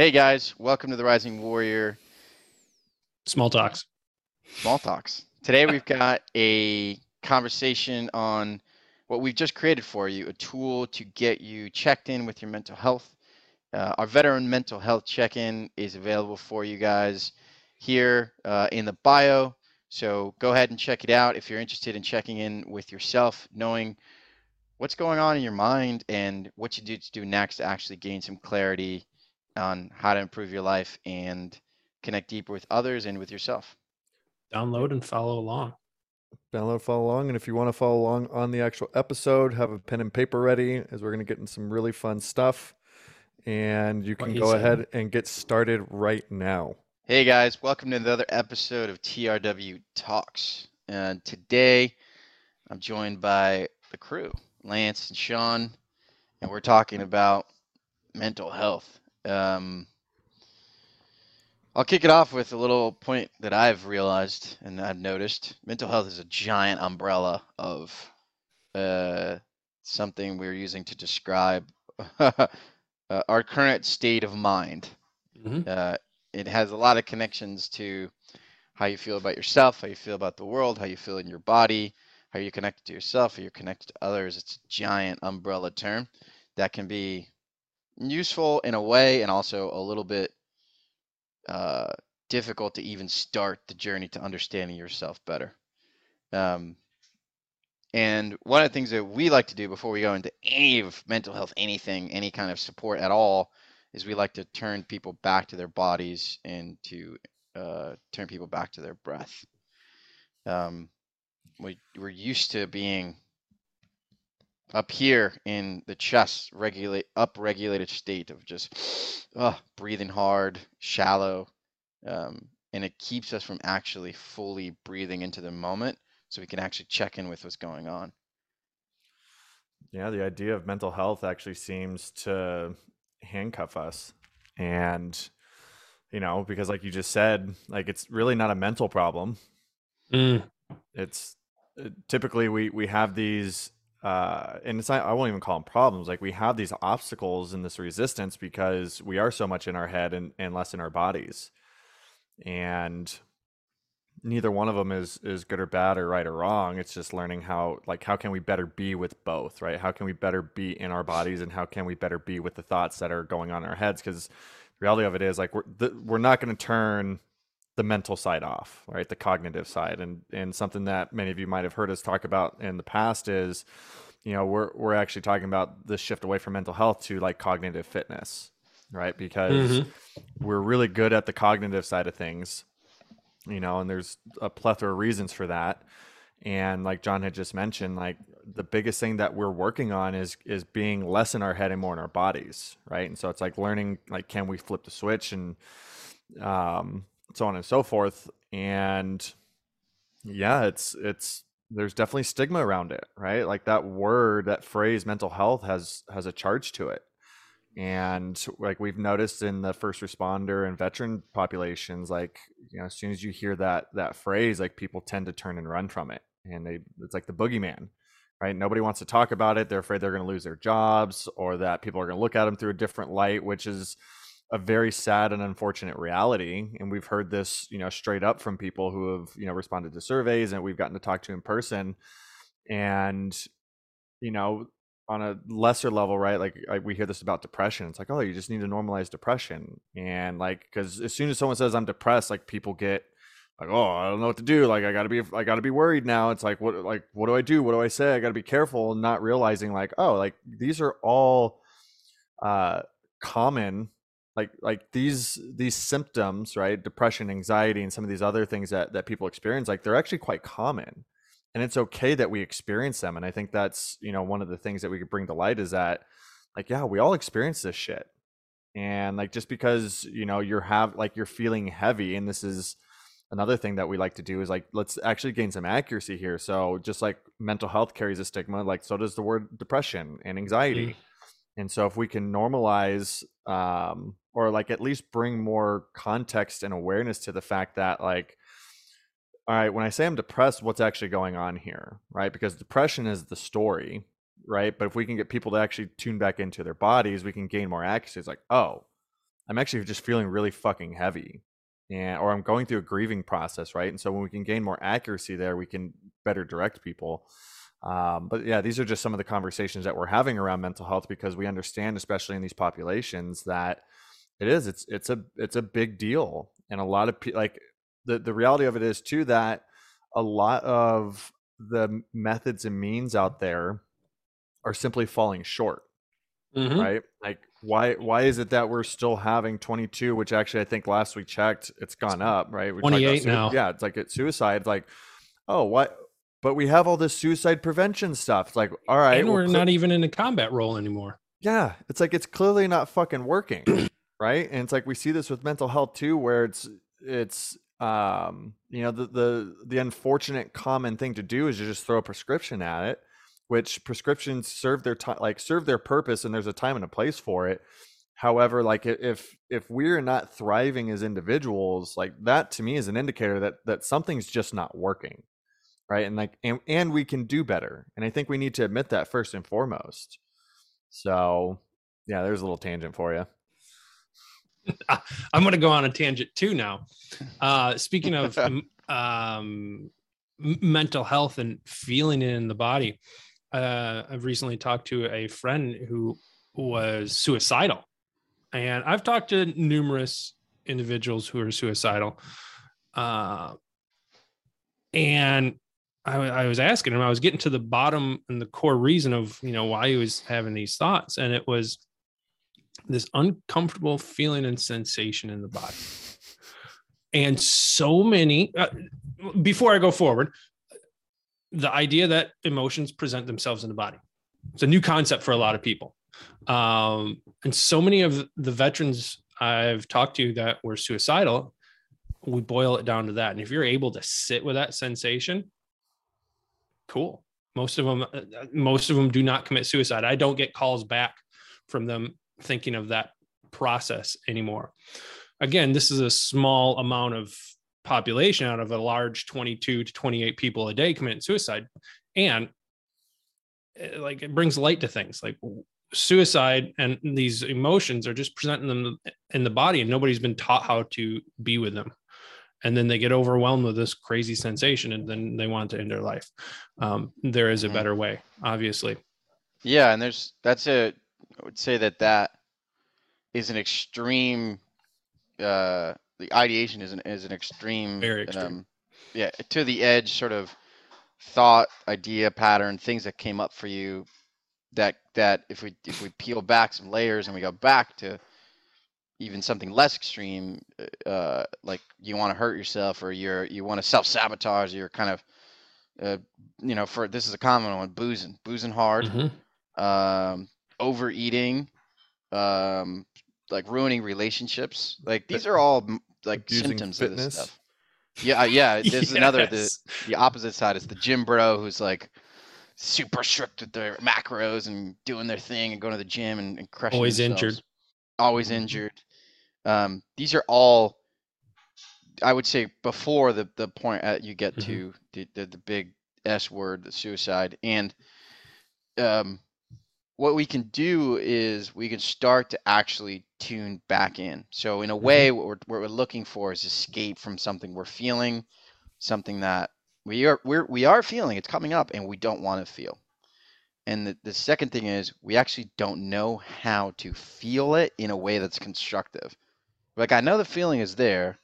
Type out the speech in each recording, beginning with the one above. Hey guys, welcome to the Rising Warrior. Small Talks. Today we've got a conversation on what we've just created for you, a tool to get you checked in with your mental health. Our veteran mental health check-in is available for you guys here in the bio. So go ahead and check it out if you're interested in checking in with yourself, knowing what's going on in your mind and what you do to do next to actually gain some clarity on how to improve your life and connect deeper with others and with yourself. Download and follow along. And if you want to follow along on the actual episode, have a pen and paper ready, as we're going to get in some really fun stuff. And you can go ahead and get started right now. Hey guys, welcome to another episode of TRW Talks. And today I'm joined by the crew, Lance and Sean, and we're talking about mental health. I'll kick it off with a little point that I've realized and I've noticed. Mental health is a giant umbrella of something we're using to describe our current state of mind. Mm-hmm. It has a lot of connections to how you feel about yourself, how you feel about the world, how you feel in your body, how you're connected to yourself, how you're connected to others. It's a giant umbrella term that can be useful in a way and also a little bit difficult to even start the journey to understanding yourself better. And one of the things that we like to do before we go into any of mental health, anything, any kind of support at all, is we like to turn people back to their bodies and to turn people back to their breath. We're used to being up here in the chest, upregulated state of just breathing hard, shallow, and it keeps us from actually fully breathing into the moment so we can actually check in with what's going on. Yeah, the idea of mental health actually seems to handcuff us. And, you know, because like you just said, like it's really not a mental problem. Mm. It's typically we have these and it's not, I won't even call them problems. Like we have these obstacles and this resistance because we are so much in our head and less in our bodies. And neither one of them is good or bad or right or wrong. It's just learning how can we better be with both, right? How can we better be in our bodies and how can we better be with the thoughts that are going on in our heads? Because the reality of it is like we're not going to turn the mental side off, right? The cognitive side. And something that many of you might have heard us talk about in the past is, you know, we're actually talking about the shift away from mental health to like cognitive fitness, right? Because mm-hmm. we're really good at the cognitive side of things, you know, and there's a plethora of reasons for that. And like John had just mentioned, like the biggest thing that we're working on is being less in our head and more in our bodies, right? And so it's like learning, like, can we flip the switch and so on and so forth. And yeah, there's definitely stigma around it, right? Like that word, that phrase mental health has a charge to it. And like we've noticed in the first responder and veteran populations, like, you know, as soon as you hear that phrase, like people tend to turn and run from it. And it's like the boogeyman, right? Nobody wants to talk about it. They're afraid they're going to lose their jobs or that people are going to look at them through a different light, which is a very sad and unfortunate reality. And we've heard this, you know, straight up from people who have, you know, responded to surveys and we've gotten to talk to in person. And, you know, on a lesser level, right? Like we hear this about depression. It's like, oh, you just need to normalize depression. And like, cause as soon as someone says I'm depressed, like people get like, oh, I don't know what to do. Like I gotta be worried now. It's like, what do I do? What do I say? I gotta be careful. And not realizing like, oh, like these are all common. Like these symptoms, right? Depression, anxiety, and some of these other things that people experience, like they're actually quite common and it's okay that we experience them. And I think that's, you know, one of the things that we could bring to light is that like, yeah, we all experience this shit. And like, just because, you know, you're feeling heavy. And this is another thing that we like to do is like, let's actually gain some accuracy here. So just like mental health carries a stigma, like so does the word depression and anxiety. Mm-hmm. And so if we can normalize or like at least bring more context and awareness to the fact that like, all right, when I say I'm depressed, what's actually going on here, right? Because depression is the story, right? But if we can get people to actually tune back into their bodies, we can gain more accuracy. It's like, oh, I'm actually just feeling really fucking heavy, or I'm going through a grieving process, right? And so when we can gain more accuracy there, we can better direct people. But yeah, these are just some of the conversations that we're having around mental health, because we understand, especially in these populations, that it's a big deal. And a lot of the reality of it is too, that a lot of the methods and means out there are simply falling short, mm-hmm. right? Like why is it that we're still having 22, which actually I think last we checked, it's gone up, right? We're 28 now. Yeah. It's like it's suicide. Like, oh, what? But we have all this suicide prevention stuff. It's like, all right. And we're not even in a combat role anymore. Yeah. It's like, it's clearly not fucking working. Right. And it's like, we see this with mental health too, where it's you know, the unfortunate common thing to do is to just throw a prescription at it, which prescriptions serve their time, like serve their purpose. And there's a time and a place for it. However, like if we're not thriving as individuals, like that to me is an indicator that something's just not working. Right. And and we can do better. And I think we need to admit that first and foremost. So yeah, there's a little tangent for you. I'm going to go on a tangent too now. Speaking of mental health and feeling it in the body, I've recently talked to a friend who was suicidal, and I've talked to numerous individuals who are suicidal. And I was asking him, I was getting to the bottom and the core reason of, you know, why he was having these thoughts, and it was this uncomfortable feeling and sensation in the body. And so many, before I go forward, the idea that emotions present themselves in the body, it's a new concept for a lot of people. And so many of the veterans I've talked to that were suicidal, we boil it down to that. And if you're able to sit with that sensation, cool. Most of them do not commit suicide. I don't get calls back from them thinking of that process anymore. Again, this is a small amount of population out of a large 22 to 28 people a day committing suicide. And like, it brings light to things like suicide, and these emotions are just presenting them in the body, and nobody's been taught how to be with them. And then they get overwhelmed with this crazy sensation, and then they want to end their life. There is a better way, obviously. Yeah. And I would say that is an extreme, the ideation is an extreme, very extreme. Yeah, to the edge sort of thought, idea, pattern, things that came up for you that if we peel back some layers and we go back to even something less extreme, like you want to hurt yourself, or you want to self-sabotage, you're kind of, you know, for this is a common one, boozing hard, mm-hmm. Overeating, like ruining relationships, like these are all like symptoms fitness. Of this stuff. Yeah. This is another, the opposite side is the gym bro who's like super strict with their macros and doing their thing and going to the gym and crushing always themselves. Always injured. These are all, I would say, before the point at you get mm-hmm. to the big S word, the suicide. And what we can do is we can start to actually tune back in. So in a way, what we're looking for is escape from something we're feeling, something that we are feeling. It's coming up, and we don't want to feel. And the second thing is we actually don't know how to feel it in a way that's constructive. Like, I know the feeling is there.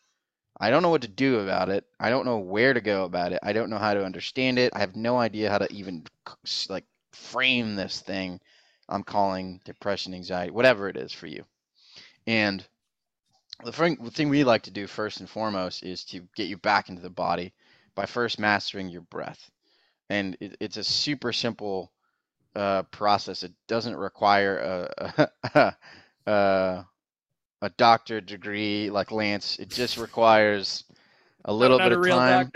I don't know what to do about it. I don't know where to go about it. I don't know how to understand it. I have no idea how to even like frame this thing I'm calling depression, anxiety, whatever it is for you. And the thing we like to do first and foremost is to get you back into the body by first mastering your breath. And it's a super simple process. It doesn't require a doctorate degree like Lance. It just requires a little bit of time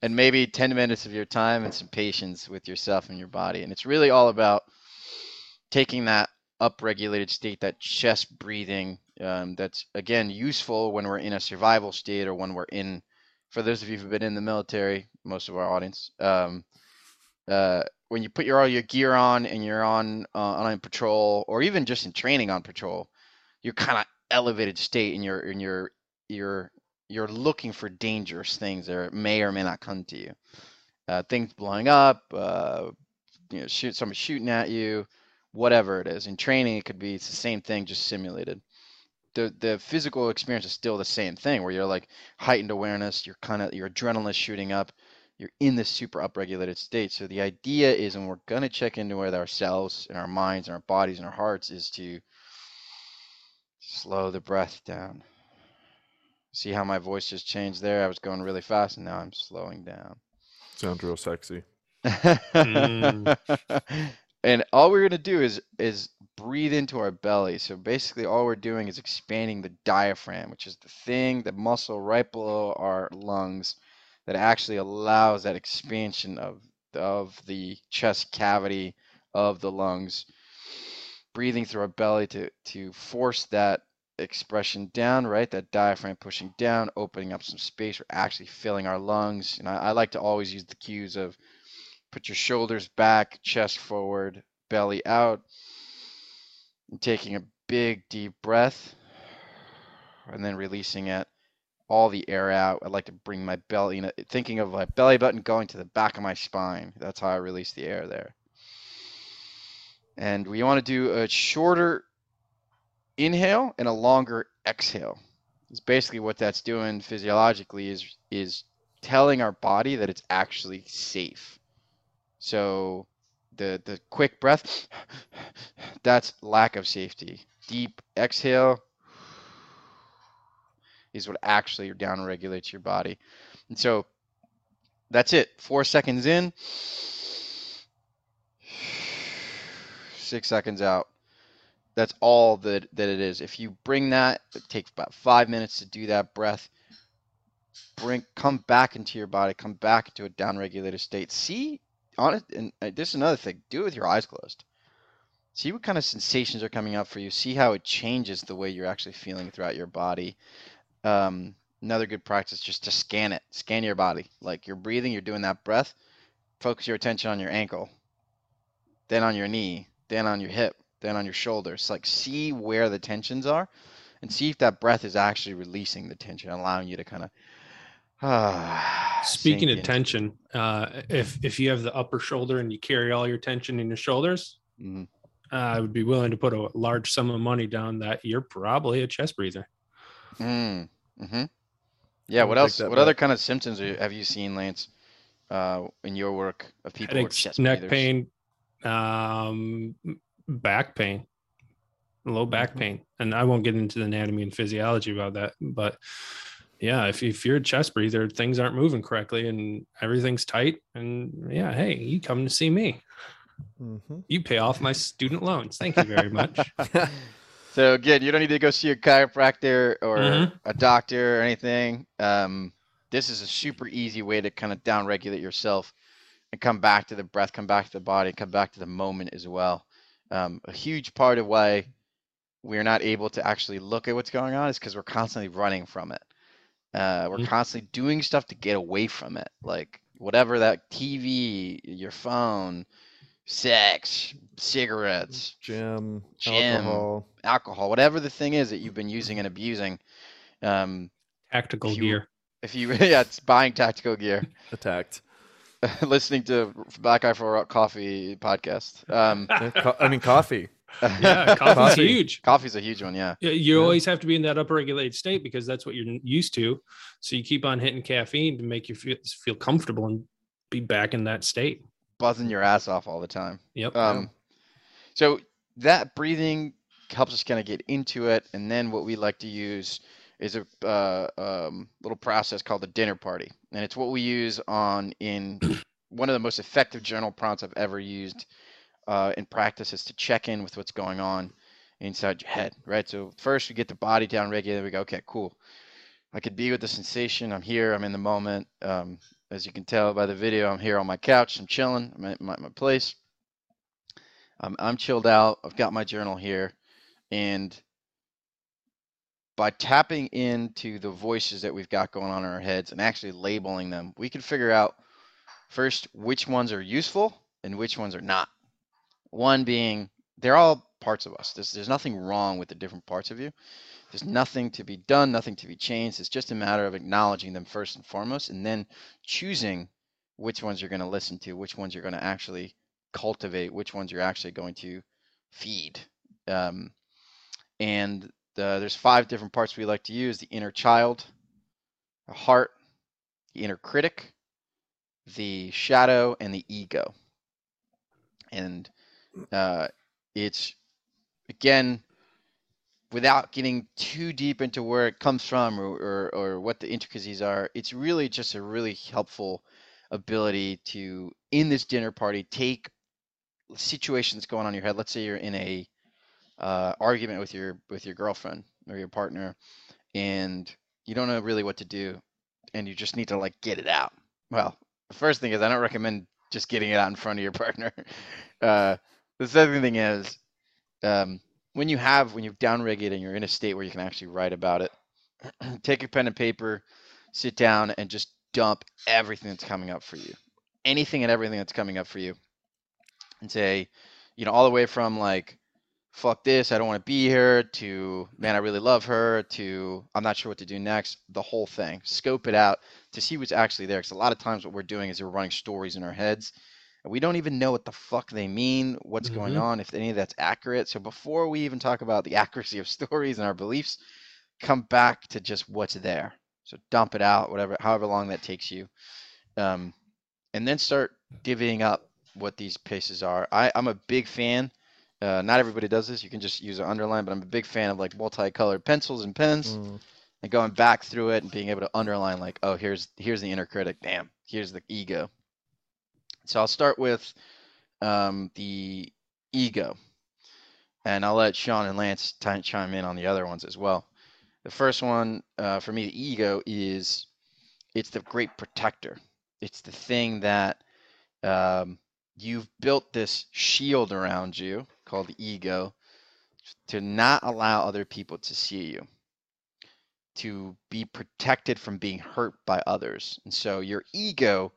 and maybe 10 minutes of your time and some patience with yourself and your body. And it's really all about taking that upregulated state, that chest breathing, that's again useful when we're in a survival state, or when we're in, for those of you who've been in the military, most of our audience, when you put all your gear on and you're on patrol, or even just in training on patrol, your kind of elevated state, and you're looking for dangerous things that may or may not come to you. Things blowing up, you know, someone shooting at you, whatever it is. In training, it could be it's the same thing, just simulated. The physical experience is still the same thing, where you're like heightened awareness, you're kind of, your adrenaline is shooting up, you're in this super upregulated state. So the idea is, and we're going to check into with ourselves and our minds and our bodies and our hearts, is to slow the breath down. See how my voice just changed there? I was going really fast and now I'm slowing down. Sounds real sexy. And all we're going to do is breathe into our belly. So basically all we're doing is expanding the diaphragm, which is the thing, the muscle right below our lungs that actually allows that expansion of the chest cavity of the lungs. Breathing through our belly to force that expression down, right? That diaphragm pushing down, opening up some space. We're actually filling our lungs. And I like to always use the cues of put your shoulders back, chest forward, belly out. And taking a big deep breath and then releasing it, all the air out. I'd like to bring my belly, you know, thinking of my belly button going to the back of my spine. That's how I release the air there. And we want to do a shorter inhale and a longer exhale. It's basically what that's doing physiologically is telling our body that it's actually safe. So the quick breath, that's lack of safety. Deep exhale is what actually downregulates your body. And so that's it. 4 seconds in, 6 seconds out. That's all that it is. If you bring that, it takes about 5 minutes to do that breath. Come back into your body. Come back into a downregulated state. See, honest, and this is another thing. Do it with your eyes closed. See what kind of sensations are coming up for you. See how it changes the way you're actually feeling throughout your body. Another good practice, just to scan it. Scan your body. Like you're breathing, you're doing that breath. Focus your attention on your ankle, then on your knee, then on your hip, then on your shoulders. Like see where the tensions are and see if that breath is actually releasing the tension, allowing you to kind of speaking of tension, if you have the upper shoulder and you carry all your tension in your shoulders, I would be willing to put a large sum of money down that you're probably a chest breather. Yeah. What else? What other kind of symptoms have you seen, Lance, in your work of people who are chest breathers? Neck pain, back pain, low back pain, and I won't get into the anatomy and physiology about that, but yeah, if you're a chest breather, things aren't moving correctly and everything's tight, and yeah, hey, you come to see me. You pay off my student loans. Thank you very much. So again, you don't need to go see a chiropractor or a doctor or anything. This is a super easy way to kind of downregulate yourself and come back to the breath, come back to the body, come back to the moment as well. A huge part of why we're not able to actually look at what's going on is because we're constantly running from it. We're constantly doing stuff to get away from it. Like whatever that TV, your phone, sex, cigarettes, gym, alcohol, whatever the thing is that you've been using and abusing. Tactical gear. Yeah, it's buying tactical gear. Attacked. Listening to Black Eye for Coffee podcast. Coffee. Yeah, coffee's huge. Coffee's a huge one, yeah. You always have to be in that upregulated state because that's what you're used to. So you keep on hitting caffeine to make you feel comfortable and be back in that state. Buzzing your ass off all the time. Yep. So that breathing helps us kind of get into it. And then what we like to use is a little process called the dinner party. And it's what we use in one of the most effective journal prompts I've ever used in practice, is to check in with what's going on inside your head, right? So first we get the body down regularly. We go, okay, cool. I could be with the sensation. I'm here. I'm in the moment. As you can tell by the video, I'm here on my couch. I'm chilling. I'm at my place. I'm chilled out. I've got my journal here. And by tapping into the voices that we've got going on in our heads and actually labeling them, we can figure out first which ones are useful and which ones are not. One being, they're all parts of us. There's nothing wrong with the different parts of you. There's nothing to be done, nothing to be changed. It's just a matter of acknowledging them first and foremost, and then choosing which ones you're going to listen to, which ones you're going to actually cultivate, which ones you're actually going to feed. There's 5 different parts we like to use: the inner child, the heart, the inner critic, the shadow, and the ego. And it's, again, without getting too deep into where it comes from or what the intricacies are, it's really just a really helpful ability to, in this dinner party, take situations that's going on in your head. Let's say you're in a argument with your girlfriend or your partner, and you don't know really what to do, and you just need to like get it out. Well, the first thing is, I don't recommend just getting it out in front of your partner. The second thing is, when you've downregulated and you're in a state where you can actually write about it, take a pen and paper, sit down, and just dump everything that's coming up for you, anything and everything that's coming up for you, and say, all the way from like, fuck this, I don't want to be here, to, man, I really love her, to, I'm not sure what to do next, the whole thing. Scope it out to see what's actually there. Because a lot of times what we're doing is we're running stories in our heads, and we don't even know what the fuck they mean, what's going on, if any of that's accurate. So before we even talk about the accuracy of stories and our beliefs, come back to just what's there. So dump it out, whatever, however long that takes you. And then start divvying up what these pieces are. I'm a big fan. Not everybody does this. You can just use an underline, but I'm a big fan of like multicolored pencils and pens, and going back through it and being able to underline like, oh, here's the inner critic. Damn, here's the ego. So I'll start with the ego, and I'll let Sean and Lance chime in on the other ones as well. The first one for me, the ego is, it's the great protector. It's the thing that you've built this shield around you, called the ego, to not allow other people to see you, to be protected from being hurt by others. And so your ego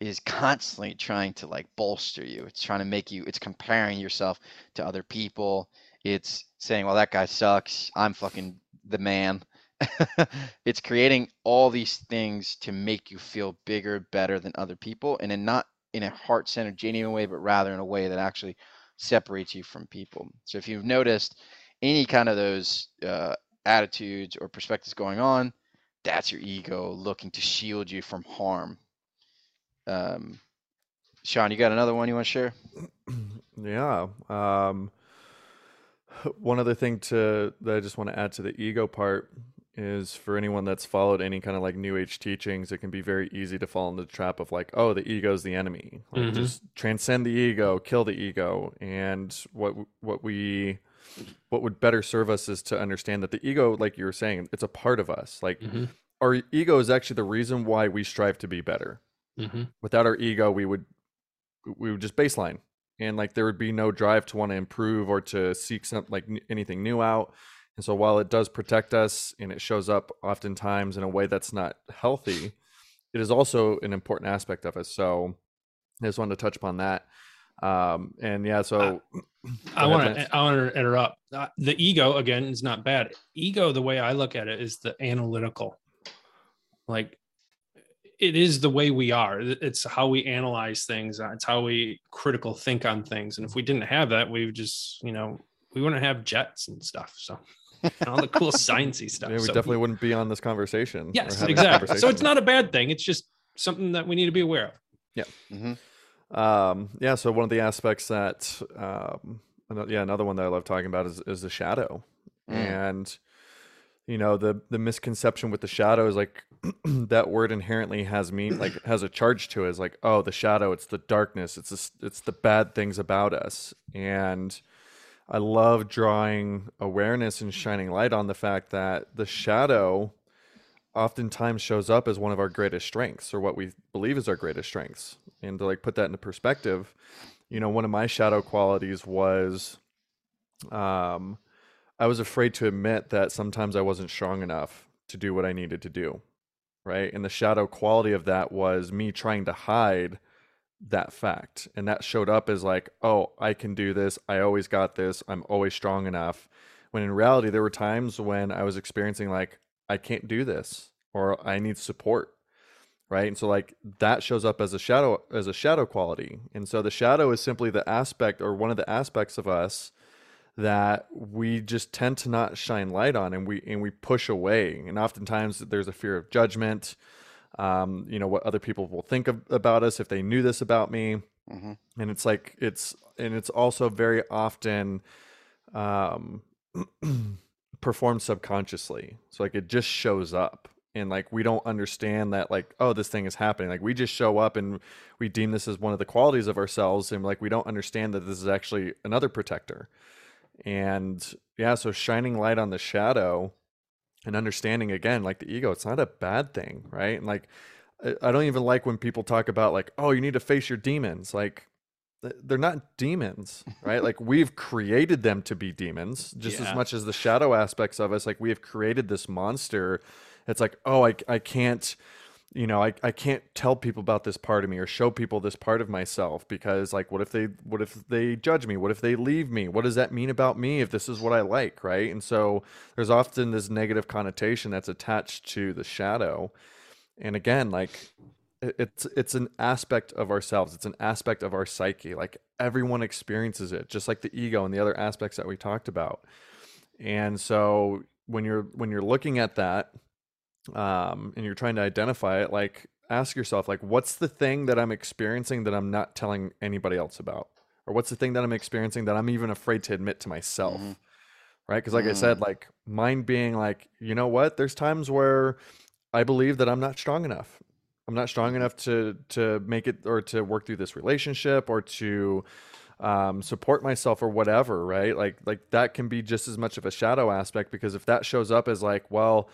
is constantly trying to like bolster you. It's trying to make you, it's comparing yourself to other people. It's saying, well, that guy sucks, I'm fucking the man. It's creating all these things to make you feel bigger, better than other people, and then not in a heart-centered, genuine way, but rather in a way that actually separates you from people. So if you've noticed any kind of those attitudes or perspectives going on, that's your ego looking to shield you from harm. Sean, you got another one you want to share? Yeah. One other thing that I just want to add to the ego part is, for anyone that's followed any kind of like new age teachings, it can be very easy to fall into the trap of like, oh, the ego's the enemy, like just transcend the ego, kill the ego. And what would better serve us is to understand that the ego, like you were saying, it's a part of us. Like our ego is actually the reason why we strive to be better. Without our ego, we would just baseline, and like there would be no drive to want to improve or to seek something, like anything new out. And so while it does protect us, and it shows up oftentimes in a way that's not healthy, it is also an important aspect of us. So I just wanted to touch upon that. I want to interrupt. The ego, again, is not bad. Ego, the way I look at it, is the analytical. Like, it is the way we are. It's how we analyze things. It's how we critical think on things. And if we didn't have that, we would just, we wouldn't have jets and stuff. So, and all the cool sciencey stuff. Yeah, we definitely wouldn't be on this conversation. Yes, exactly. So it's not a bad thing. It's just something that we need to be aware of. Yeah. Yeah. So one of the aspects that, another one that I love talking about is the shadow. And, the misconception with the shadow is like that word inherently has a charge to it. It's like, oh, the shadow, it's the darkness. It's the bad things about us. And I love drawing awareness and shining light on the fact that the shadow oftentimes shows up as one of our greatest strengths, or what we believe is our greatest strengths. And to like put that into perspective, one of my shadow qualities was, I was afraid to admit that sometimes I wasn't strong enough to do what I needed to do. Right. And the shadow quality of that was me trying to hide that fact. And that showed up as like, oh, I can do this. I always got this. I'm always strong enough. When in reality, there were times when I was experiencing like, I can't do this, or I need support. Right. And so like that shows up as a shadow quality. And so the shadow is simply the aspect, or one of the aspects of us that we just tend to not shine light on, and we push away. And oftentimes there's a fear of judgment. You know, what other people will think about us if they knew this about me. Mm-hmm. And it's like, it's also very often, performed subconsciously. So like, it just shows up. And like, we don't understand that, like, oh, this thing is happening. Like, we just show up and we deem this as one of the qualities of ourselves. And like, we don't understand that this is actually another protector. And yeah, so shining light on the shadow and understanding, again, like the ego, it's not a bad thing. Right. And like, I don't even like when people talk about like, oh, you need to face your demons. Like, they're not demons, right? Like, we've created them to be demons just as much as the shadow aspects of us. Like, we have created this monster. It's like, oh, I can't, you know, I can't tell people about this part of me or show people this part of myself, because like, what if they judge me? What if they leave me? What does that mean about me if this is what I like, right? And so there's often this negative connotation that's attached to the shadow. And again, like, it's an aspect of ourselves. It's an aspect of our psyche. Like, everyone experiences it, just like the ego and the other aspects that we talked about. And so when you're looking at that, and you're trying to identify it, like, ask yourself, like, what's the thing that I'm experiencing that I'm not telling anybody else about? Or what's the thing that I'm experiencing that I'm even afraid to admit to myself? Mm-hmm. Right. Cause like I said, like, mine being like, you know what, there's times where I believe that I'm not strong enough. I'm not strong enough to make it, or to work through this relationship, or to support myself, or whatever, right? Like that can be just as much of a shadow aspect, because if that shows up as like, well,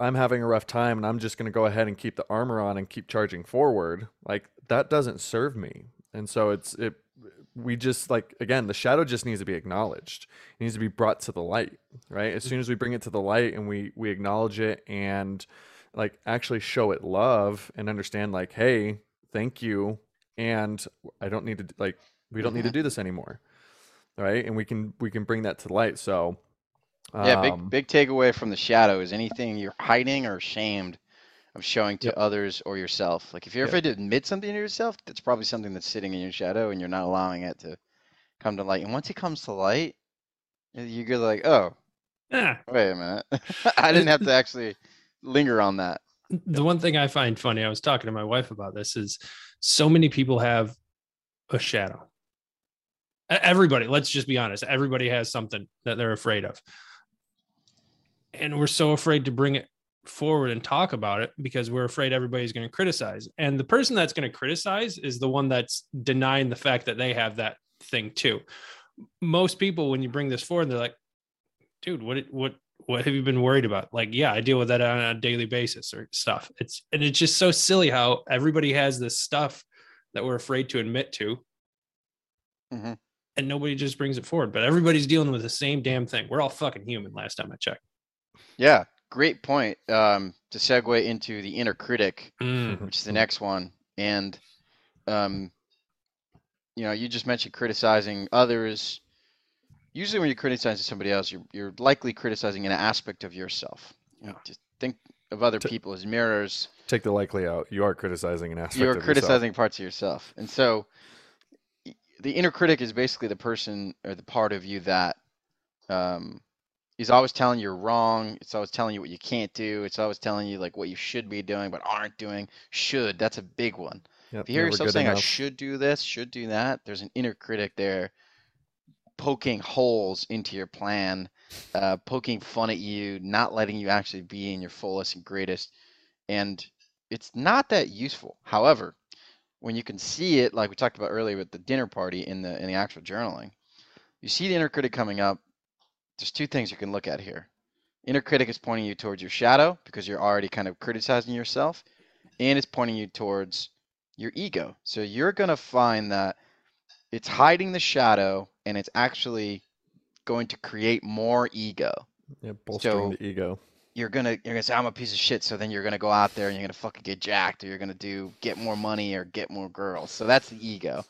I'm having a rough time and I'm just going to go ahead and keep the armor on and keep charging forward, like, that doesn't serve me. And so we just, like, again, the shadow just needs to be acknowledged. It needs to be brought to the light, right? As soon as we bring it to the light and we acknowledge it and like actually show it love and understand, like, hey, thank you. And I don't need to, like, we don't need to do this anymore. Right. And we can bring that to light. So yeah, big takeaway from the shadow is anything you're hiding or ashamed of showing to others or yourself. Like, if you're afraid to admit something to yourself, that's probably something that's sitting in your shadow and you're not allowing it to come to light. And once it comes to light, you go like, oh, wait a minute. I didn't have to actually linger on that. The one thing I find funny, I was talking to my wife about this, is so many people have a shadow. Everybody, let's just be honest. Everybody has something that they're afraid of. And we're so afraid to bring it forward and talk about it because we're afraid everybody's going to criticize. And the person that's going to criticize is the one that's denying the fact that they have that thing too. Most people, when you bring this forward, they're like, dude, what have you been worried about? Like, yeah, I deal with that on a daily basis or stuff. It's just so silly how everybody has this stuff that we're afraid to admit to. Mm-hmm. And nobody just brings it forward, but everybody's dealing with the same damn thing. We're all fucking human, last time I checked. Yeah. Great point. To segue into the inner critic, which is the next one. And, you know, you just mentioned criticizing others. Usually when you're criticizing somebody else, you're likely criticizing an aspect of yourself. Yeah. You know, just think of other people as mirrors. Take the likely out. You are criticizing an aspect of yourself. You're criticizing parts of yourself. And so the inner critic is basically the person or the part of you that is always telling you you're wrong. It's always telling you what you can't do. It's always telling you like what you should be doing but aren't doing. Should. That's a big one. Yep, if you hear yourself saying, enough. I should do this, should do that, there's an inner critic there poking holes into your plan, poking fun at you, not letting you actually be in your fullest and greatest. And it's not that useful. However, when you can see it, like we talked about earlier with the dinner party in the actual journaling, you see the inner critic coming up. There's two things you can look at here. Inner critic is pointing you towards your shadow because you're already kind of criticizing yourself, and it's pointing you towards your ego. So you're going to find that it's hiding the shadow, and it's actually going to create more ego. Yeah, bolstering the ego. you're gonna say I'm a piece of shit, so then you're gonna go out there and you're gonna fucking get jacked, or you're gonna get more money or get more girls. So that's the ego.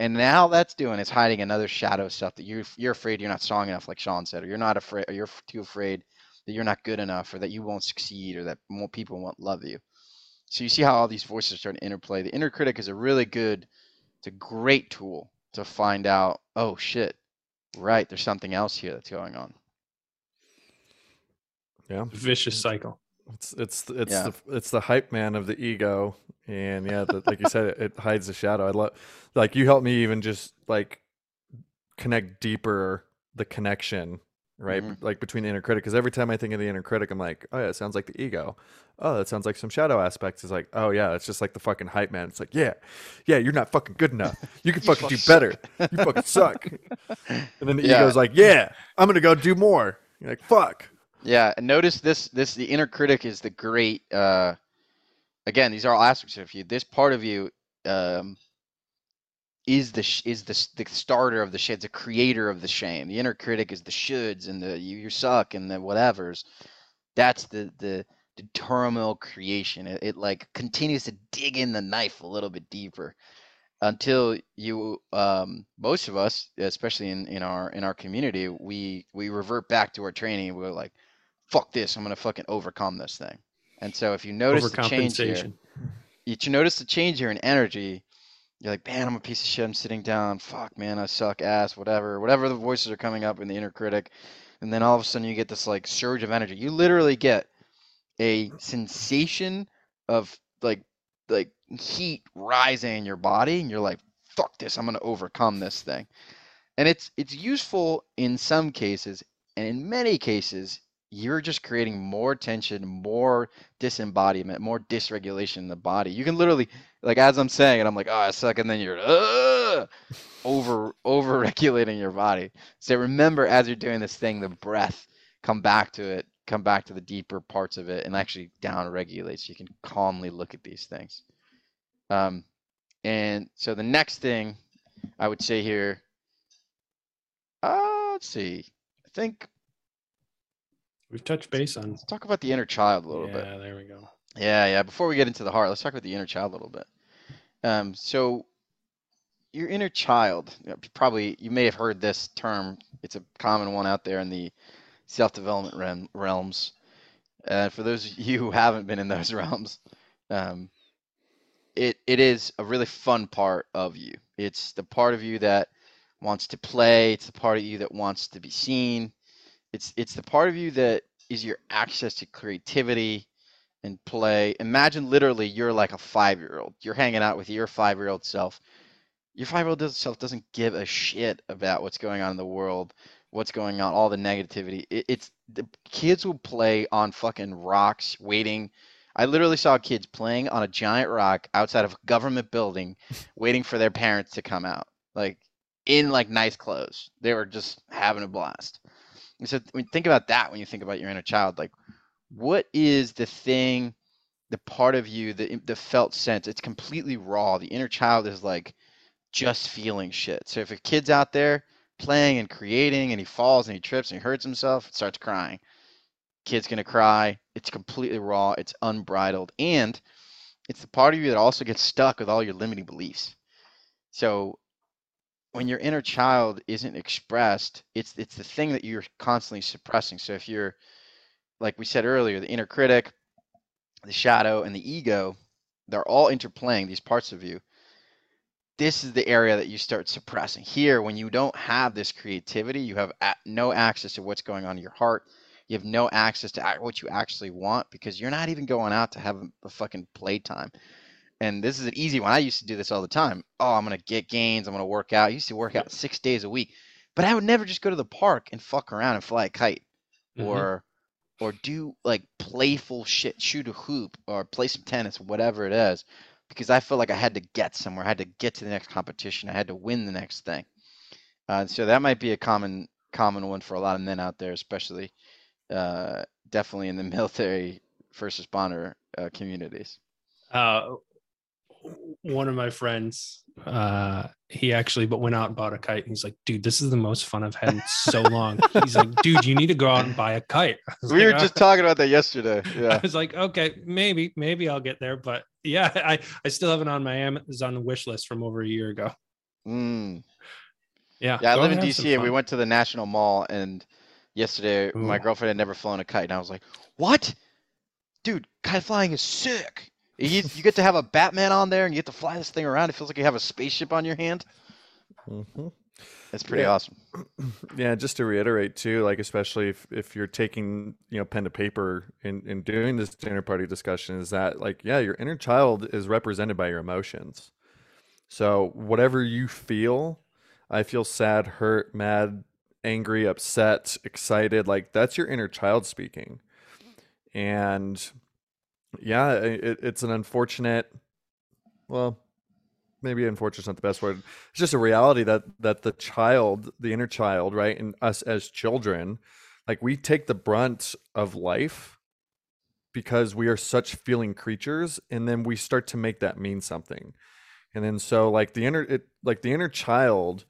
And now that's doing is hiding another shadow stuff that you're afraid you're not strong enough, like Sean said, or you're not afraid, or you're too afraid that you're not good enough, or that you won't succeed, or that more people won't love you. So you see how all these voices start to interplay. The inner critic is it's a great tool to find out, oh shit, right, there's something else here that's going on. Yeah, vicious cycle. It's the hype man of the ego, and like you said, it hides the shadow. I love, like, you helped me even just like connect deeper the connection, right? Mm-hmm. Like between the inner critic, because every time I think of the inner critic, I'm like, oh yeah, it sounds like the ego. Oh, that sounds like some shadow aspects. It's like, oh yeah, it's just like the fucking hype man. It's like, yeah, you're not fucking good enough. You can fucking do better. You fucking suck. And then the ego's like, yeah, I'm gonna go do more. You're like, fuck. Yeah, and notice this the inner critic is the great, again, these are all aspects of you. This part of you is the starter of the shame, the creator of the shame. The inner critic is the shoulds and the you suck and the whatevers. That's the terminal creation. It like continues to dig in the knife a little bit deeper until you, most of us, especially in our community, we revert back to our training. We're like, fuck this, I'm gonna fucking overcome this thing. And so if you notice the change here, in energy, you're like, man, I'm a piece of shit, I'm sitting down, fuck man, I suck ass, whatever the voices are coming up in the inner critic. And then all of a sudden you get this like surge of energy. You literally get a sensation of like heat rising in your body, and you're like, fuck this, I'm gonna overcome this thing. And it's useful in some cases, and in many cases you're just creating more tension, more disembodiment, more dysregulation in the body. You can literally, like, as I'm saying it, I'm like, oh, I suck, and then you're over-regulating your body. So remember, as you're doing this thing, the breath, come back to the deeper parts of it, and actually down-regulate so you can calmly look at these things. And so the next thing I would say here, let's see, I think we've touched base on. Let's talk about the inner child a little bit. Yeah, there we go. Yeah. Before we get into the heart, let's talk about the inner child a little bit. So your inner child, probably you may have heard this term. It's a common one out there in the self-development realms. For those of you who haven't been in those realms, it is a really fun part of you. It's the part of you that wants to play. It's the part of you that wants to be seen. It's the part of you that is your access to creativity and play. Imagine literally you're like a 5-year-old. You're hanging out with your 5-year-old self. Your 5-year-old self doesn't give a shit about what's going on in the world, what's going on, all the negativity. It's the kids will play on fucking rocks waiting. I literally saw kids playing on a giant rock outside of a government building waiting for their parents to come out, like in like nice clothes. They were just having a blast. And so think about that when you think about your inner child. Like, what is the thing, the part of you, the felt sense? It's completely raw. The inner child is like just feeling shit. So if a kid's out there playing and creating, and he falls and he trips and he hurts himself, and starts crying, kid's gonna cry. It's completely raw. It's unbridled, and it's the part of you that also gets stuck with all your limiting beliefs. So when your inner child isn't expressed, it's the thing that you're constantly suppressing. So if you're, like we said earlier, the inner critic, the shadow, and the ego, they're all interplaying, these parts of you. This is the area that you start suppressing. Here, when you don't have this creativity, you have no access to what's going on in your heart. You have no access to what you actually want, because you're not even going out to have a fucking playtime. And this is an easy one. I used to do this all the time. Oh, I'm going to get gains. I'm going to work out. I used to work out 6 days a week, but I would never just go to the park and fuck around and fly a kite, or do like playful shit, shoot a hoop or play some tennis, whatever it is. Because I felt like I had to get somewhere. I had to get to the next competition. I had to win the next thing. So that might be a common one for a lot of men out there, especially definitely in the military first responder communities. One of my friends he actually went out and bought a kite. And he's like, dude, this is the most fun I've had in so long. He's like, dude, you need to go out and buy a kite. We were just talking about that yesterday. Yeah. I was like, okay, maybe I'll get there. But yeah, I still have it on my Amazon wish list from over a year ago. Mm. Yeah, I live in DC and we went to the National Mall, and yesterday my girlfriend had never flown a kite. And I was like, what? Dude, kite flying is sick. You get to have a Batman on there and you get to fly this thing around. It feels like you have a spaceship on your hand. Mm-hmm. That's pretty awesome. Yeah, just to reiterate too, like especially if you're taking, pen to paper and doing this dinner party discussion, is that your inner child is represented by your emotions. So whatever you feel, I feel sad, hurt, mad, angry, upset, excited, that's your inner child speaking. And yeah, it's an unfortunate, well, maybe unfortunate is not the best word. It's just a reality that the child, the inner child, right, and us as children, we take the brunt of life because we are such feeling creatures, and then we start to make that mean something. And then so the inner child,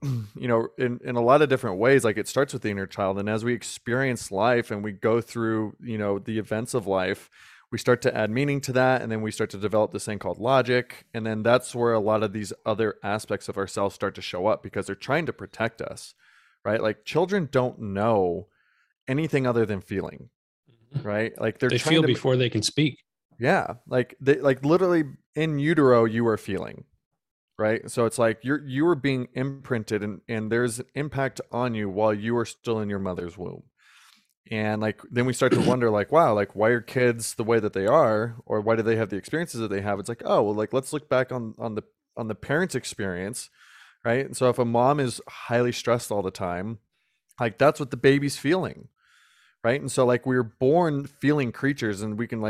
in a lot of different ways, it starts with the inner child. And as we experience life and we go through, the events of life, we start to add meaning to that. And then we start to develop this thing called logic. And then that's where a lot of these other aspects of ourselves start to show up because they're trying to protect us, right? Children don't know anything other than feeling, right? They feel before they can speak. Yeah. They literally in utero, you are feeling. Right. So it's you are being imprinted and there's impact on you while you are still in your mother's womb. And then we start to wonder wow, why are kids the way that they are, or why do they have the experiences that they have? It's let's look back on the parent's experience. Right. And so if a mom is highly stressed all the time, that's what the baby's feeling. Right. And so we were born feeling creatures, and we can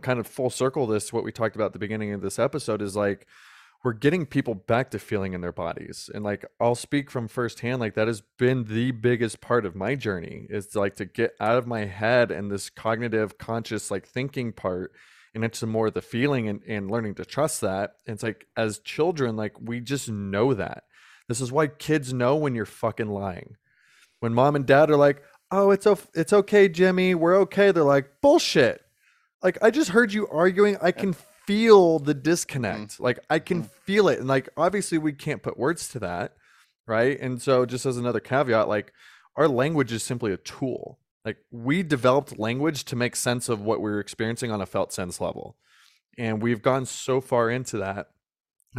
kind of full circle this, what we talked about at the beginning of this episode is we're getting people back to feeling in their bodies. And I'll speak from firsthand, that has been the biggest part of my journey is to get out of my head and this cognitive conscious, thinking part, and into more of the feeling and learning to trust that. And it's as children, we just know that. This is why kids know when you're fucking lying. When mom and dad are oh, it's okay, Jimmy, we're okay. They're bullshit. I just heard you arguing. I can feel the disconnect. I can feel it. And obviously we can't put words to that. Right. And so just as another caveat, our language is simply a tool. We developed language to make sense of what we were experiencing on a felt sense level. And we've gone so far into that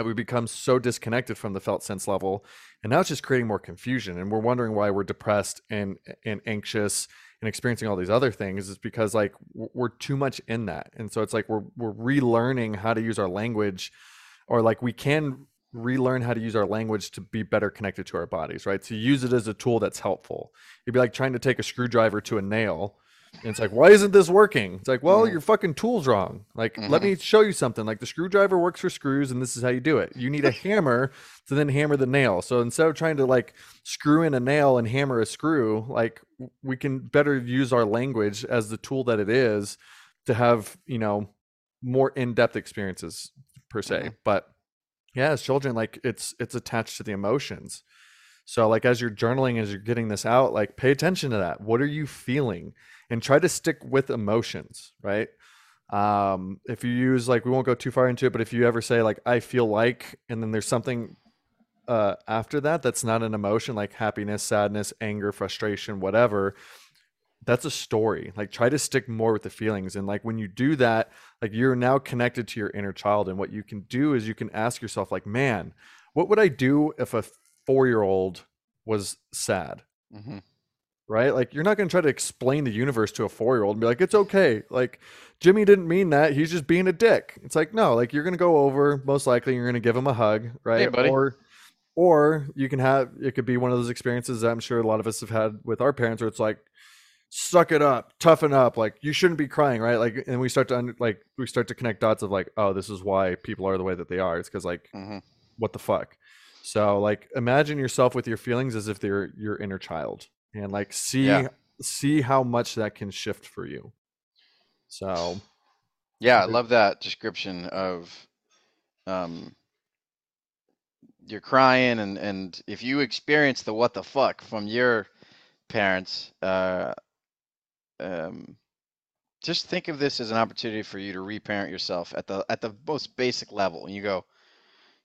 we become so disconnected from the felt sense level. And now it's just creating more confusion. And we're wondering why we're depressed and anxious and experiencing all these other things is because we're too much in that. And so it's we're relearning how to use our language, or we can relearn how to use our language to be better connected to our bodies, right? To use it as a tool that's helpful. It'd be trying to take a screwdriver to a nail. And it's why isn't this working? It's your fucking tool's wrong. Let me show you something. The screwdriver works for screws, and this is how you do it. You need a hammer to then hammer the nail. So instead of trying to screw in a nail and hammer a screw, we can better use our language as the tool that it is to have, more in-depth experiences per se. Mm-hmm. But yeah, as children, it's attached to the emotions. So as you're journaling, as you're getting this out, pay attention to that. What are you feeling? And try to stick with emotions, right? If you use we won't go too far into it, but if you ever say I feel and then there's something after that that's not an emotion, like happiness, sadness, anger, frustration, whatever, that's a story. Try to stick more with the feelings. And when you do that, you're now connected to your inner child. And what you can do is you can ask yourself, man, what would I do if a 4-year-old was sad? Mm-hmm. Right? You're not going to try to explain the universe to a 4-year-old and be it's okay. Jimmy didn't mean that. He's just being a dick. It's no, you're going to go over, most likely you're going to give him a hug, right? Hey, buddy. Or you can have, it could be one of those experiences that I'm sure a lot of us have had with our parents where it's suck it up, toughen up. You shouldn't be crying, right? And we start to, we start to connect dots of oh, this is why people are the way that they are. It's because mm-hmm. What the fuck? So imagine yourself with your feelings as if they're your inner child. And see how much that can shift for you. So, yeah, I love that description of you're crying, and if you experience the what the fuck from your parents, just think of this as an opportunity for you to reparent yourself at the most basic level. And you go,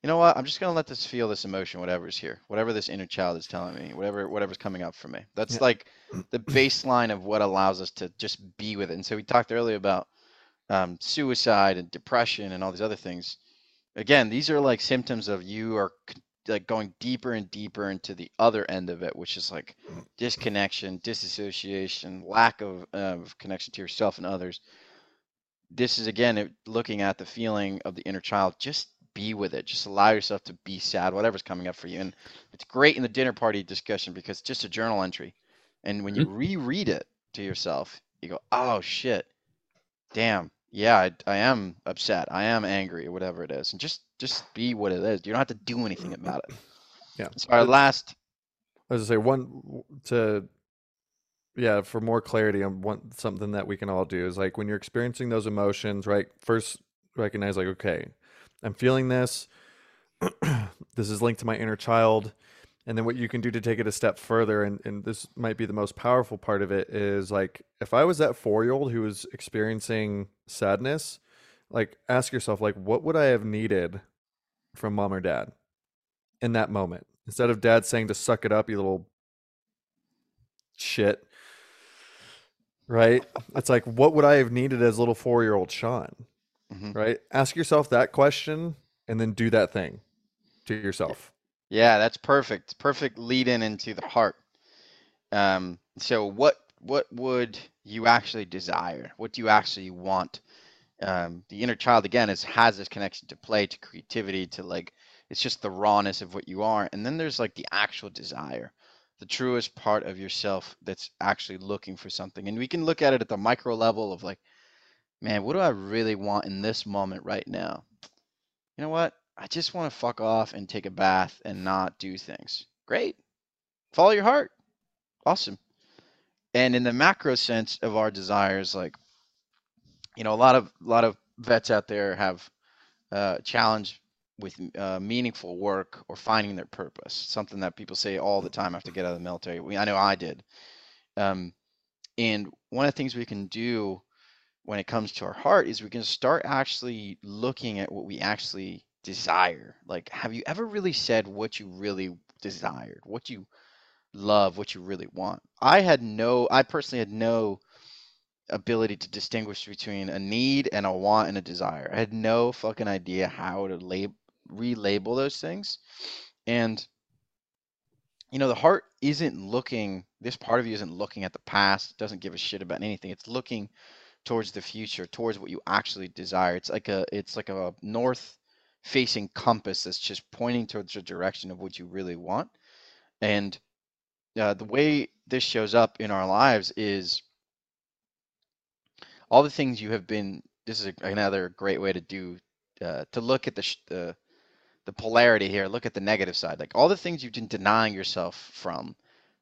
you know what? I'm just going to let this feel, this emotion, whatever's here, whatever this inner child is telling me, whatever's coming up for me. That's like the baseline of what allows us to just be with it. And so we talked earlier about suicide and depression and all these other things. Again, these are like symptoms of you are like going deeper and deeper into the other end of it, which is like disconnection, disassociation, lack of connection to yourself and others. This is, again, looking at the feeling of the inner child. Just be with it. Just allow yourself to be sad, whatever's coming up for you. And it's great in the dinner party discussion because it's just a journal entry. And when you reread it to yourself, you go, oh, shit, damn. Yeah, I am upset. I am angry, or whatever it is. And just be what it is. You don't have to do anything about it. Yeah. So our last, I was going to say for more clarity on something that we can all do is, like, when you're experiencing those emotions, right? First recognize, like, okay, I'm feeling this. This is linked to my inner child. And then what you can do to take it a step further, and this might be the most powerful part of it, is like, if I was that 4-year-old who was experiencing sadness, like, ask yourself, like, what would I have needed from mom or dad in that moment? Instead of dad saying to suck it up, you little shit, right? It's like, what would I have needed as little 4-year-old Sean, right? Ask yourself that question and then do that thing to yourself. Yeah, that's perfect. Perfect lead into the heart. So what would you actually desire? What do you actually want? The inner child, again, has this connection to play, to creativity, to, like, it's just the rawness of what you are. And then there's, like, the actual desire, the truest part of yourself that's actually looking for something. And we can look at it at the micro level of, like, man, what do I really want in this moment right now? You know what? I just want to fuck off and take a bath and not do things. Great. Follow your heart. Awesome. And in the macro sense of our desires, like, you know, a lot of vets out there have challenge with meaningful work or finding their purpose. Something that people say all the time after get out of the military. I know I did. And one of the things we can do when it comes to our heart is we can start actually looking at what we actually desire. Like, have you ever really said what you really desired, what you love, what you really want? I personally had no ability to distinguish between a need and a want and a desire. I had no fucking idea how to relabel those things. And, you know, the heart this part of you isn't looking at the past. It doesn't give a shit about anything. It's looking towards the future, towards what you actually desire. It's like a north facing compass that's just pointing towards the direction of what you really want. And the way this shows up in our lives is all the things you have been, this is another great way to do, to look at the polarity here, look at the negative side, like all the things you've been denying yourself from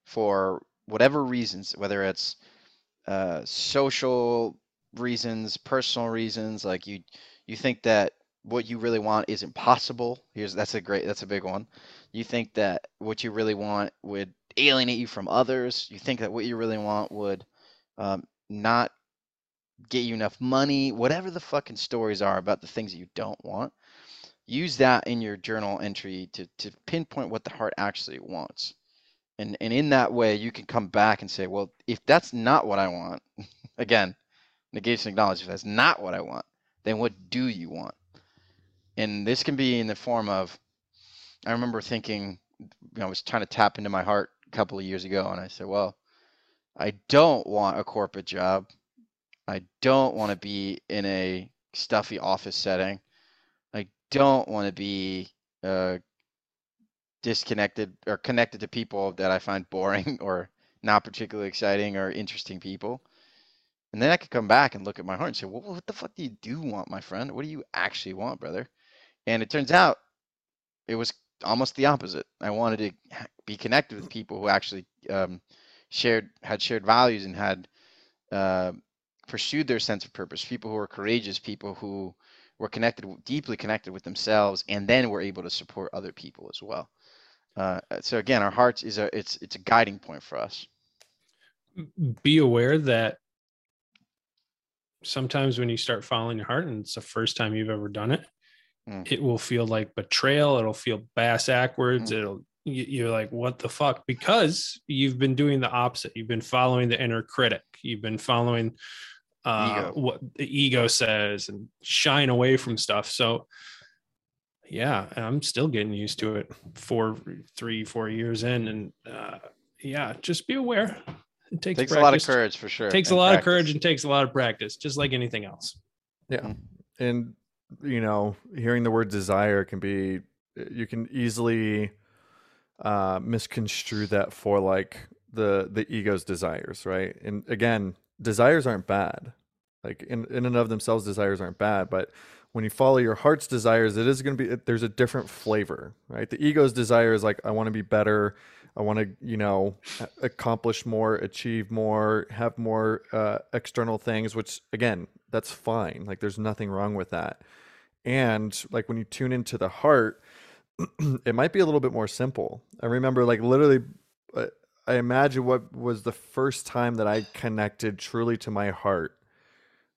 for whatever reasons, whether it's social reasons, personal reasons, like you think that what you really want isn't possible. That's a big one. You think that what you really want would alienate you from others. You think that what you really want would not get you enough money. Whatever the fucking stories are about the things that you don't want, use that in your journal entry to pinpoint what the heart actually wants. And in that way, you can come back and say, well, if that's not what I want, again, negation, acknowledge, if that's not what I want, then what do you want? And this can be in the form of, I remember thinking, you know, I was trying to tap into my heart a couple of years ago, and I said, well, I don't want a corporate job. I don't want to be in a stuffy office setting. I don't want to be disconnected or connected to people that I find boring or not particularly exciting or interesting people. And then I could come back and look at my heart and say, well, what the fuck do you want, my friend? What do you actually want, brother? And it turns out it was almost the opposite. I wanted to be connected with people who actually had shared values and had pursued their sense of purpose, people who were courageous, people who were connected, deeply connected with themselves, and then were able to support other people as well. So again, our hearts is it's a guiding point for us. Be aware that sometimes when you start following your heart, and it's the first time you've ever done it, it will feel like betrayal. It'll feel bass-ackwards. You're like, what the fuck? Because you've been doing the opposite. You've been following the inner critic. You've been following what the ego says and shying away from stuff. So yeah, I'm still getting used to it 4 years in. And yeah, just be aware. It takes a lot of courage for sure. It takes a lot of courage and takes a lot of practice, just like anything else. Yeah. And, you know, hearing the word desire can be, you can easily misconstrue that for like the ego's desires, right? And again, desires aren't bad. Like in and of themselves, desires aren't bad, but when you follow your heart's desires, it is going to be, there's a different flavor, right? The ego's desire is like, I want to be better. I want to, you know, accomplish more, achieve more, have more external things, which again, that's fine. Like there's nothing wrong with that. And like when you tune into the heart, it might be a little bit more simple. I remember like literally, I imagine what was the first time that I connected truly to my heart.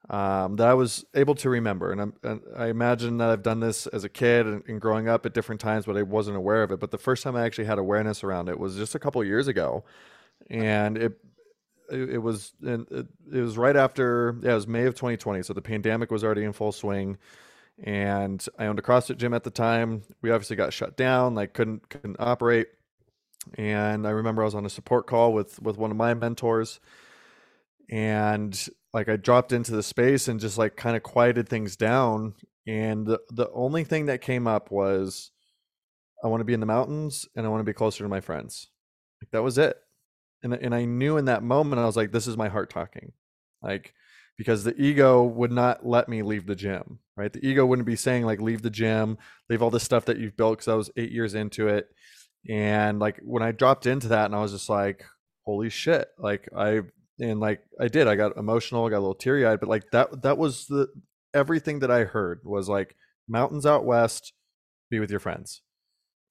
That I was able to remember. And I imagine that I've done this as a kid and growing up at different times, but I wasn't aware of it. But the first time I actually had awareness around it was just a couple of years ago. And it was right after, yeah, it was May of 2020. So the pandemic was already in full swing and I owned a CrossFit gym at the time. We obviously got shut down, like couldn't operate. And I remember I was on a support call with one of my mentors, and like I dropped into the space and just like kind of quieted things down. And the only thing that came up was, I want to be in the mountains and I want to be closer to my friends. Like that was it. And I knew in that moment, I was like, this is my heart talking. Like, because the ego would not let me leave the gym, right? The ego wouldn't be saying like, leave the gym, leave all this stuff that you've built. Cause I was 8 years into it. And like, when I dropped into that and I was just like, holy shit. Like I got emotional, I got a little teary eyed, but like that was everything that I heard was like, mountains out west, be with your friends.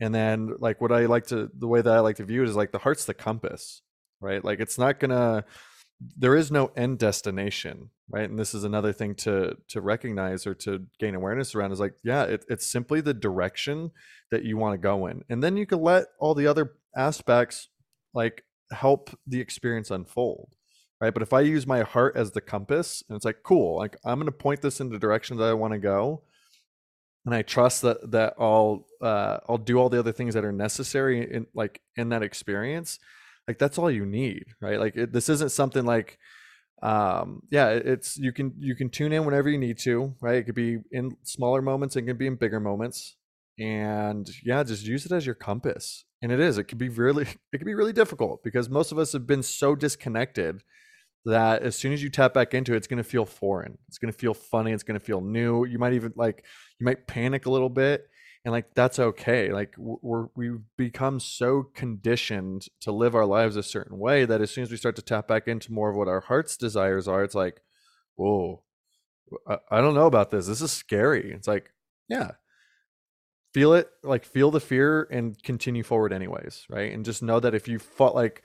And then like the way that I like to view it is like the heart's the compass, right? Like it's not gonna, there is no end destination, right? And this is another thing to recognize or to gain awareness around is like, yeah, it's simply the direction that you want to go in. And then you can let all the other aspects like help the experience unfold. Right. But if I use my heart as the compass and it's like, cool, like I'm going to point this in the direction that I want to go. And I trust that I'll do all the other things that are necessary in that experience. Like that's all you need. Right. Like this isn't something like, you can tune in whenever you need to, right. It could be in smaller moments. It can be in bigger moments, and yeah, just use it as your compass. And it could be really difficult because most of us have been so disconnected that as soon as you tap back into it, it's going to feel foreign. It's going to feel funny. It's going to feel new. You might panic a little bit, and like, that's okay. Like we've become so conditioned to live our lives a certain way that as soon as we start to tap back into more of what our heart's desires are, it's like, whoa, I don't know about this. This is scary. It's like, yeah. Feel it, like feel the fear and continue forward anyways, right? And just know that if you fought like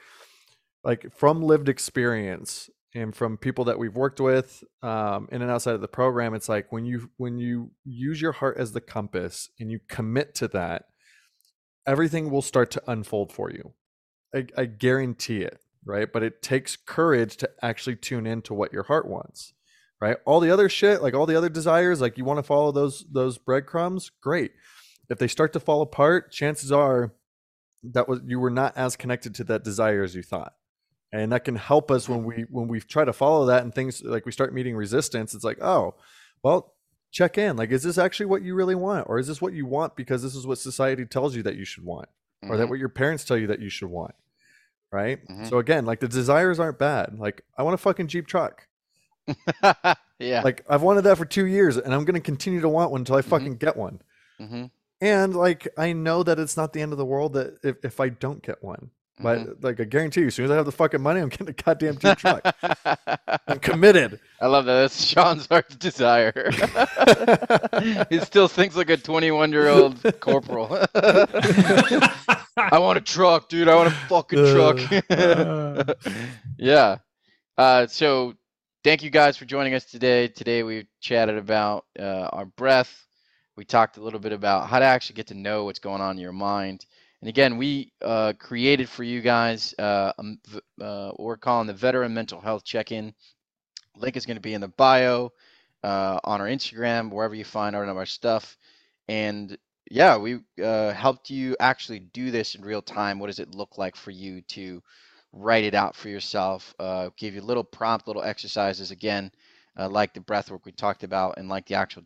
from lived experience and from people that we've worked with in and outside of the program, it's like when you use your heart as the compass and you commit to that, everything will start to unfold for you. I guarantee it, right? But it takes courage to actually tune into what your heart wants, right? All the other shit, like all the other desires, like you want to follow those breadcrumbs, great. If they start to fall apart, chances are that you were not as connected to that desire as you thought. And that can help us when we try to follow that and things like we start meeting resistance. It's like, oh, well, check in. Like, is this actually what you really want? Or is this what you want because this is what society tells you that you should want, or that what your parents tell you that you should want, right? Mm-hmm. So again, like the desires aren't bad. Like I want a fucking Jeep truck. Yeah. Like I've wanted that for 2 years and I'm going to continue to want one until I fucking get one. Mm-hmm. And like, I know that it's not the end of the world that if I don't get one, Like, I guarantee you, as soon as I have the fucking money, I'm getting a goddamn new truck. I'm committed. I love that. That's Sean's heart's desire. He still thinks like a 21-year-old corporal. I want a truck, dude. I want a fucking truck. Yeah. So thank you guys for joining us today. Today we chatted about our breath. We talked a little bit about how to actually get to know what's going on in your mind. And again, we created for you guys we're calling the Veteran Mental Health Check-In. Link is going to be in the bio, on our Instagram, wherever you find all of our stuff. And yeah, we helped you actually do this in real time. What does it look like for you to write it out for yourself? Give you little prompt, little exercises, again, like the breath work we talked about and like the actual dinner.